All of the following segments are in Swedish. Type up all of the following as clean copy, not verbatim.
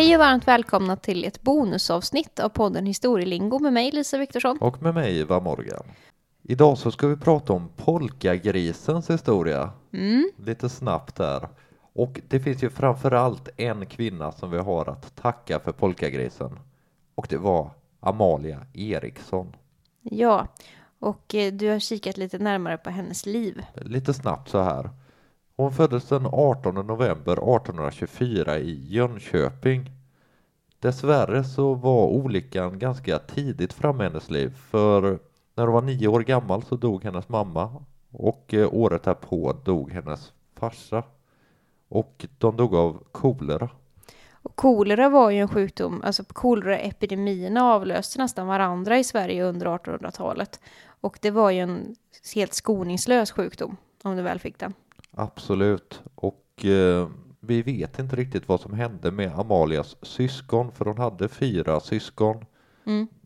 Hej och varmt välkomna till ett bonusavsnitt av podden Historielingo med mig Lisa Viktorsson. Och med mig Eva Morgan. Idag så ska vi prata om polkagrisens historia. Lite snabbt där. Och det finns ju framförallt en kvinna som vi har att tacka för polkagrisen. Och det var Amalia Eriksson. Ja, och du har kikat lite närmare på hennes liv. Lite snabbt så här. Hon föddes den 18 november 1824 i Jönköping. Dessvärre så var olyckan ganska tidigt fram i hennes liv. För när hon var 9 år gammal så dog hennes mamma. Och året därpå dog hennes farsa. Och de dog av kolera. Och kolera var ju en sjukdom, alltså koleraepidemierna avlöste nästan varandra i Sverige under 1800-talet. Och det var ju en helt skoningslös sjukdom, om du väl fick den. Absolut, och vi vet inte riktigt vad som hände med Amalias syskon, för hon hade 4 syskon.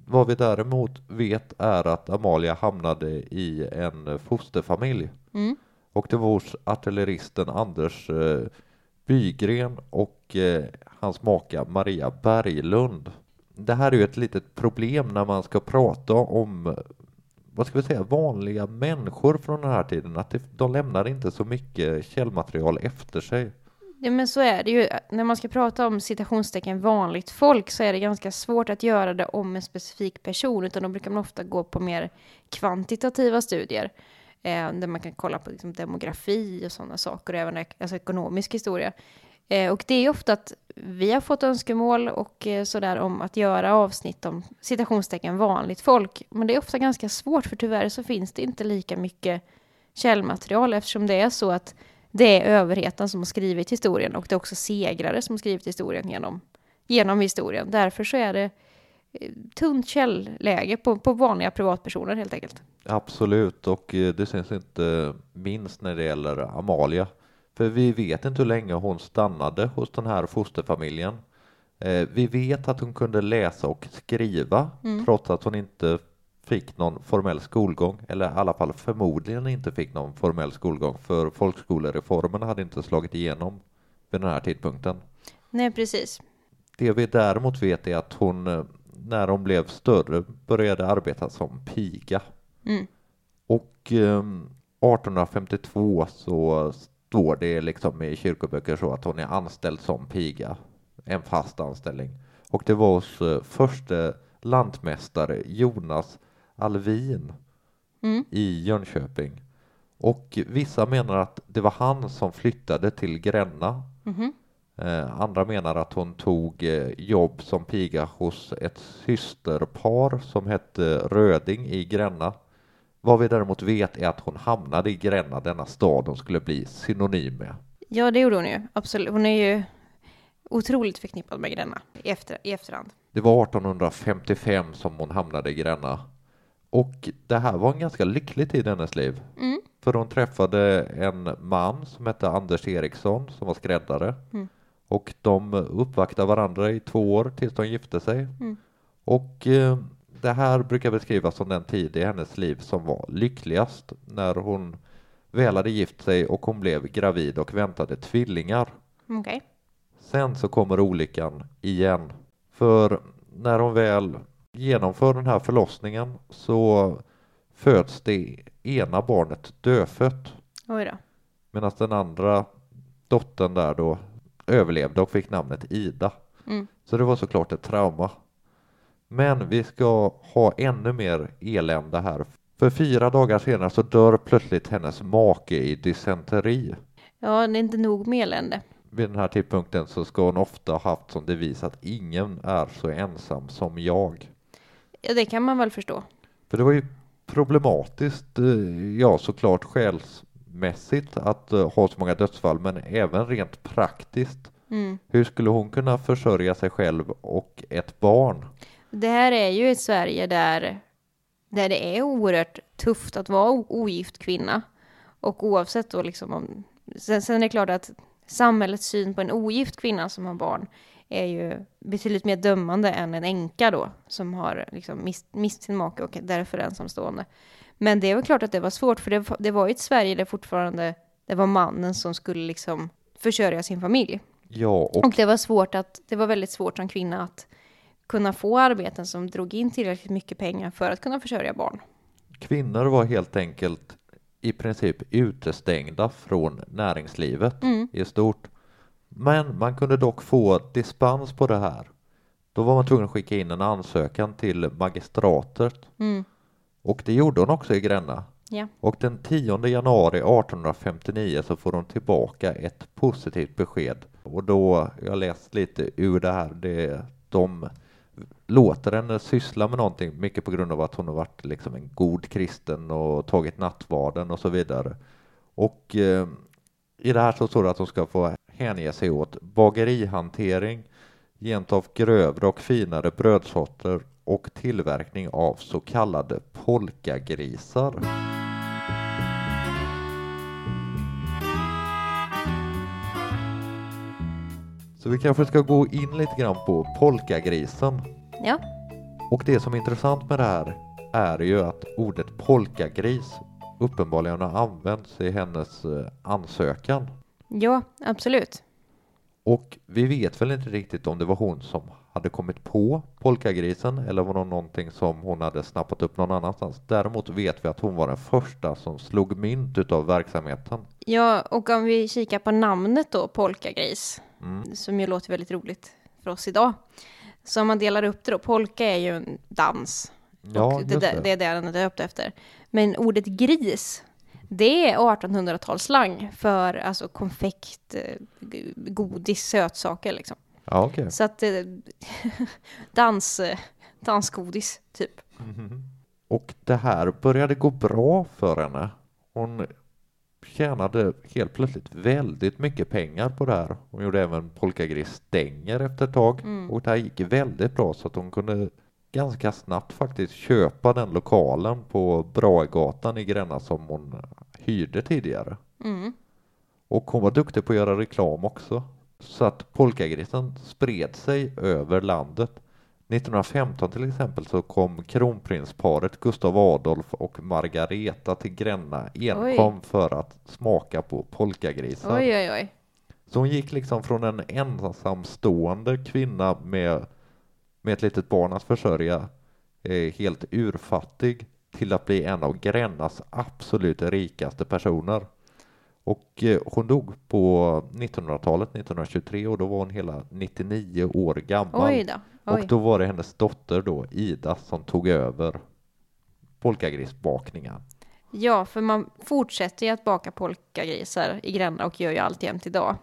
Vad vi däremot vet är att Amalia hamnade i en fosterfamilj. Och det var artilleristen Anders Bygren och hans maka Maria Berglund. Det här är ju ett litet problem när man ska prata om, vad ska vi säga, vanliga människor från den här tiden. Att de lämnar inte så mycket källmaterial efter sig. Ja, men så är det ju. När man ska prata om citationstecken vanligt folk så är det ganska svårt att göra det om en specifik person. Utan då brukar man ofta gå på mer kvantitativa studier. Där man kan kolla på liksom demografi och sådana saker. Och även alltså ekonomisk historia. Och det är ofta att vi har fått önskemål och sådär om att göra avsnitt om citationstecken vanligt folk. Men det är ofta ganska svårt, för tyvärr så finns det inte lika mycket källmaterial, eftersom det är så att det är överheten som har skrivit historien och det är också segrare som har skrivit historien genom historien. Därför så är det tunt källläge på vanliga privatpersoner helt enkelt. Absolut, och det syns inte minst när det gäller Amalia. För vi vet inte hur länge hon stannade hos den här fosterfamiljen. Vi vet att hon kunde läsa och skriva. Trots att hon inte fick någon formell skolgång. Eller i alla fall förmodligen inte fick någon formell skolgång. För folkskolereformen hade inte slagit igenom vid den här tidpunkten. Nej, precis. Det vi däremot vet är att hon, när hon blev större, började arbeta som piga. Och 1852 så står det liksom i kyrkoböcker så att hon är anställd som piga. En fast anställning. Och det var hos första lantmästare Jonas Alvin i Jönköping. Och vissa menar att det var han som flyttade till Gränna. Andra menar att hon tog jobb som piga hos ett systerpar som hette Röding i Gränna. Vad vi däremot vet är att hon hamnade i Gränna, denna stad hon skulle bli synonym med. Ja, det gjorde hon ju. Absolut. Hon är ju otroligt förknippad med Gränna i efterhand. Det var 1855 som hon hamnade i Gränna. Och det här var en ganska lycklig tid i hennes liv. För hon träffade en man som hette Anders Eriksson som var skräddare. Och de uppvaktade varandra i 2 år tills de gifte sig. Och det här brukar beskrivas som den tid i hennes liv som var lyckligast, när hon väl hade gift sig och hon blev gravid och väntade tvillingar. Okay. Sen så kommer olyckan igen. För när hon väl genomför den här förlossningen så föds det ena barnet dödfött. Oj då. Medan den andra dottern där då överlevde och fick namnet Ida. Så det var såklart ett trauma. Men vi ska ha ännu mer elände här. För 4 dagar senare så dör plötsligt hennes make i dysenteri. Ja, det är inte nog med elände. Vid den här tidpunkten så ska hon ofta ha haft som devis att ingen är så ensam som jag. Ja, det kan man väl förstå. För det var ju problematiskt, ja såklart själsmässigt att ha så många dödsfall, men även rent praktiskt. Hur skulle hon kunna försörja sig själv och ett barn? Det här är ju ett Sverige där det är oerhört tufft att vara ogift kvinna. Och oavsett då liksom om, sen är det klart att samhällets syn på en ogift kvinna som har barn är ju betydligt mer dömande än en änka då, som har liksom mist sin make och därför ensamstående. Men det är väl klart att det var svårt, för det var ju ett Sverige där fortfarande det var mannen som skulle liksom försörja sin familj. Ja, och det var svårt att, det var väldigt svårt som kvinna att kunna få arbeten som drog in tillräckligt mycket pengar för att kunna försörja barn. Kvinnor var helt enkelt i princip utestängda från näringslivet i stort. Men man kunde dock få dispens på det här. Då var man tvungen att skicka in en ansökan till magistratet. Mm. Och det gjorde hon också i Gränna. Ja. Och den 10 januari 1859 så får hon tillbaka ett positivt besked. Och då, jag läst lite ur det här, de låter henne syssla med någonting mycket på grund av att hon har varit liksom en god kristen och tagit nattvarden och så vidare. Och i det här så står det att hon ska få hänge sig åt bagerihantering, gentav grövre och finare brödsorter och tillverkning av så kallade polkagrisar. Så vi kanske ska gå in lite grann på polkagrisen. Ja. Och det som är intressant med det här är ju att ordet polkagris uppenbarligen har använts i hennes ansökan. Ja, absolut. Och vi vet väl inte riktigt om det var hon som hade kommit på polkagrisen eller var det någonting som hon hade snappat upp någon annanstans. Däremot vet vi att hon var den första som slog mynt utav verksamheten. Ja, och om vi kikar på namnet då, polkagris, som ju låter väldigt roligt för oss idag. Så om man delar upp det då, polka är ju en dans. Ja, och det är det den är döpt efter. Men ordet gris, det är 1800-talsslang för alltså konfekt, godis, sötsaker liksom. Ja, okay. Så att dansgodis typ. Mm-hmm. Och det här började gå bra för henne. Hon tjänade helt plötsligt väldigt mycket pengar på det här. Hon gjorde även polkagrisstänger efter ett tag. Och det här gick väldigt bra så att hon kunde ganska snabbt faktiskt köpa den lokalen på Braegatan i Gränna som hon hyrde tidigare. Mm. Och hon var duktig på att göra reklam också. Så att polkagrisen spred sig över landet. 1915 till exempel så kom kronprinsparet Gustav Adolf och Margareta till Gränna enkom för att smaka på polkagrisar. Oj, oj, oj. Så hon gick liksom från en ensamstående kvinna med ett litet barn att försörja, helt urfattig, till att bli en av Grännas absolut rikaste personer. Och hon dog på 1900-talet, 1923, och då var hon hela 99 år gammal. Oj då, oj. Och då var det hennes dotter då, Ida, som tog över polkagrisbakningen. Ja, för man fortsätter ju att baka polkagrisar i Gränna och gör ju alltjämt idag.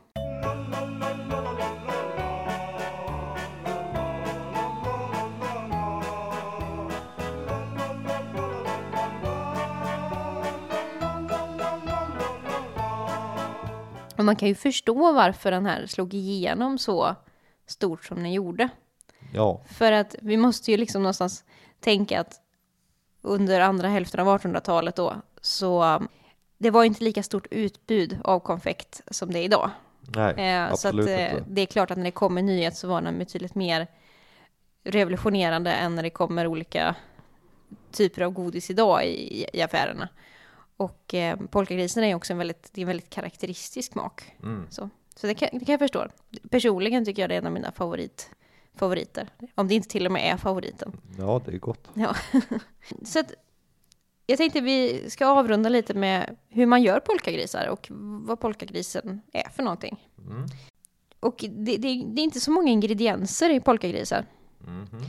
Och man kan ju förstå varför den här slog igenom så stort som den gjorde. Ja. För att vi måste ju liksom någonstans tänka att under andra hälften av 1800-talet då, så det var ju inte lika stort utbud av konfekt som det är idag. Nej, absolut så att, inte. Det är klart att när det kommer nyhet så var den betydligt mer revolutionerande än när det kommer olika typer av godis idag i affärerna. Och polkagrisen är också en väldigt karaktäristisk smak. Mm. Så det kan jag förstå. Personligen tycker jag det är en av mina favoriter. Om det inte till och med är favoriten. Ja, det är gott. Ja. Så att, jag tänkte vi ska avrunda lite med hur man gör polkagrisar och vad polkagrisen är för någonting. Mm. Och det är inte så många ingredienser i polkagrisar. Mm-hmm.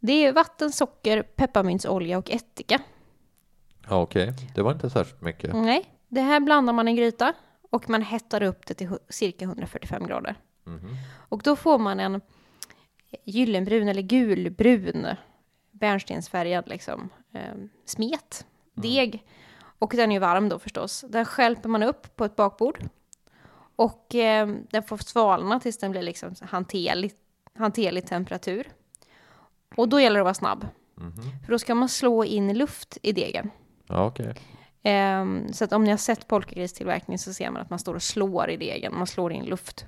Det är vatten, socker, pepparmyntsolja och ättika. Ja, okej. Det var inte särskilt mycket. Nej, det här blandar man i en gryta och man hettar upp det till cirka 145 grader. Mm-hmm. Och då får man en gyllenbrun eller gulbrun bärnstensfärgad liksom, smet, deg. Och den är ju varm då förstås. Den skälper man upp på ett bakbord och den får svalna tills den blir liksom hanterlig temperatur. Och då gäller det att vara snabb. Mm-hmm. För då ska man slå in luft i degen. Ja, okej. Så att om ni har sett polkagristillverkning så ser man att man står och slår i degen. Man slår in luft.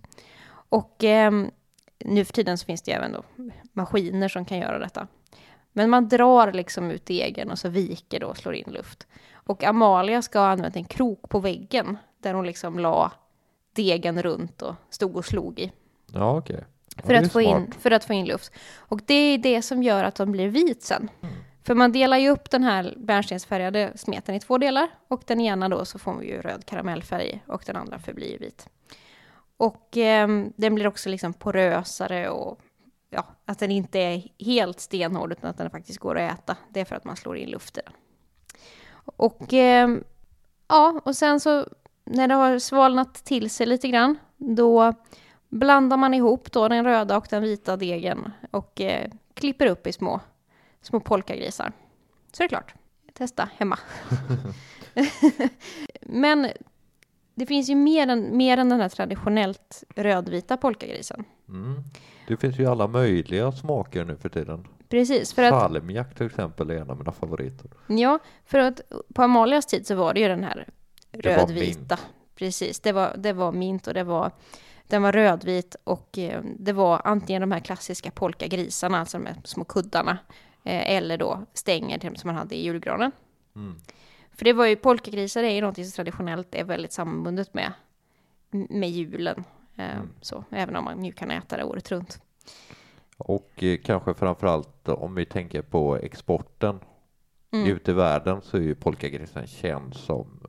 Och nu för tiden så finns det även då maskiner som kan göra detta. Men man drar liksom ut degen och så viker då och slår in luft. Och Amalia ska ha använt en krok på väggen där hon liksom la degen runt och stod och slog i. Ja, okej. Okay. Ja, för att få in luft. Och det är det som gör att de blir vit sen. Mm. För man delar ju upp den här bärnstensfärgade smeten i 2 delar. Och den ena då så får vi ju röd karamellfärg och den andra förblir vit. Och den blir också liksom porösare och ja, att den inte är helt stenhård utan att den faktiskt går att äta. Det är för att man slår in luft i den. Och ja, och sen så när det har svalnat till sig lite grann, då blandar man ihop då den röda och den vita degen och klipper upp i små polkagrisar. Så är det klart. Testa hemma. Men det finns ju mer än den här traditionellt rödvita polkagrisen. Mm. Det finns ju alla möjliga smaker nu för tiden. Precis. Salmiak till exempel är en av mina favoriter. Ja, för att på Amalias tid så var det ju den här rödvita. Precis, det var mint och den var rödvit och det var antingen de här klassiska polkagrisarna, alltså de här små kuddarna, eller då stänger som man hade i julgranen. Mm. För det var ju, polkagrisar är ju något som traditionellt är väldigt sammanbundet med julen. Så, även om man nu kan äta det året runt. Och kanske framförallt om vi tänker på exporten. Ute i världen så är ju polkagrisen känd som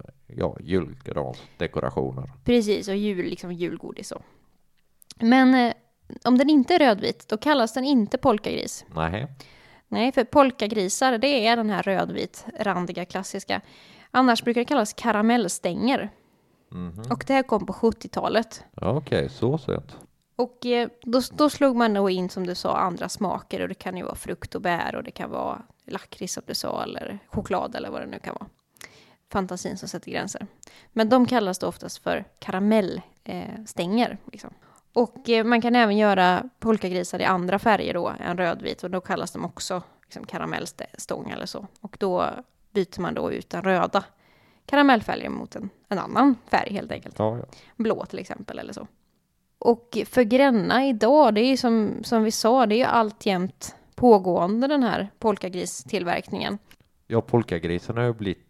julgransdekorationer. Precis, och julgodis. Och. Men om den inte är rödvit, då kallas den inte polkagris. Nej, för polkagrisar, det är den här rödvit, randiga, klassiska. Annars brukar det kallas karamellstänger. Mm-hmm. Och det här kom på 70-talet. Ja, okej, så sent. Och då slog man nog in, som du sa, andra smaker. Och det kan ju vara frukt och bär och det kan vara lakrits, som du sa, eller choklad eller vad det nu kan vara. Fantasin som sätter gränser. Men de kallas då oftast för karamellstänger. Liksom. Och man kan även göra polkagrisar i andra färger då än rödvit. Och då kallas de också liksom karamellstång eller så. Och då byter man då ut den röda karamellfärgen mot en annan färg helt enkelt. Ja. Blå till exempel eller så. Och för Gränna idag, det är som vi sa, det är alltjämt pågående den här polkagristillverkningen. Ja, polkagrisen har ju blivit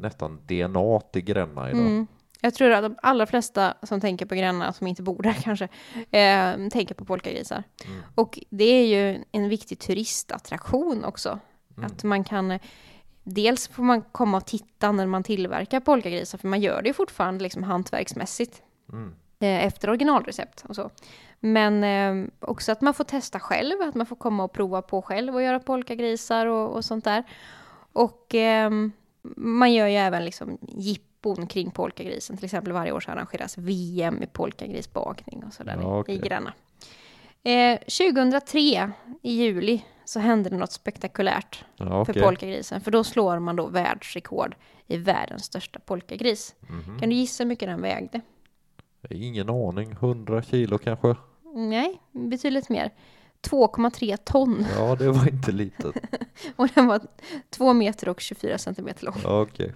nästan DNA till Gränna idag. Mm. Jag tror att de allra flesta som tänker på Gränna, som inte bor där kanske, tänker på polkagrisar. Mm. Och det är ju en viktig turistattraktion också. Mm. Att man kan, dels får man komma och titta när man tillverkar polkagrisar, för man gör det ju fortfarande liksom hantverksmässigt. Mm. Efter originalrecept och så. Men också att man får testa själv, att man får komma och prova på själv och göra polkagrisar och sånt där. Och man gör ju även liksom jippon kring polkagrisen. Till exempel varje år så arrangeras VM i polkagrisbakning och sådär i Gränna. 2003 i juli så hände det något spektakulärt för polkagrisen. För då slår man då världsrekord i världens största polkagris. Mm-hmm. Kan du gissa hur mycket den vägde? Ingen aning, 100 kilo kanske? Nej, betydligt mer. 2,3 ton. Ja, det var inte litet. Och den var 2 meter och 24 centimeter lång. Okej.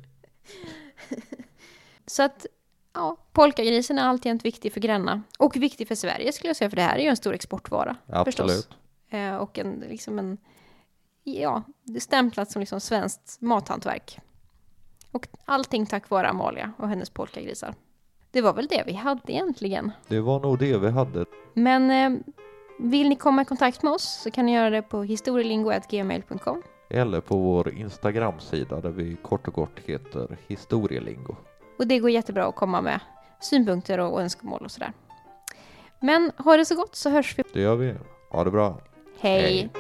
Så att, ja, polkagrisen är alltjämt viktig för Gränna. Och viktig för Sverige skulle jag säga, för det här är ju en stor exportvara. Absolut. Förstås. Och det är stämplat som liksom svenskt mathantverk. Och allting tack vare Amalia och hennes polkagrisar. Det var väl det vi hade egentligen. Det var nog det vi hade. Men vill ni komma i kontakt med oss så kan ni göra det på historielingo@gmail.com. Eller på vår Instagram-sida där vi kort och kort heter historielingo. Och det går jättebra att komma med synpunkter och önskemål och sådär. Men ha det så gott, så hörs vi. Det gör vi. Ha det bra. Hej.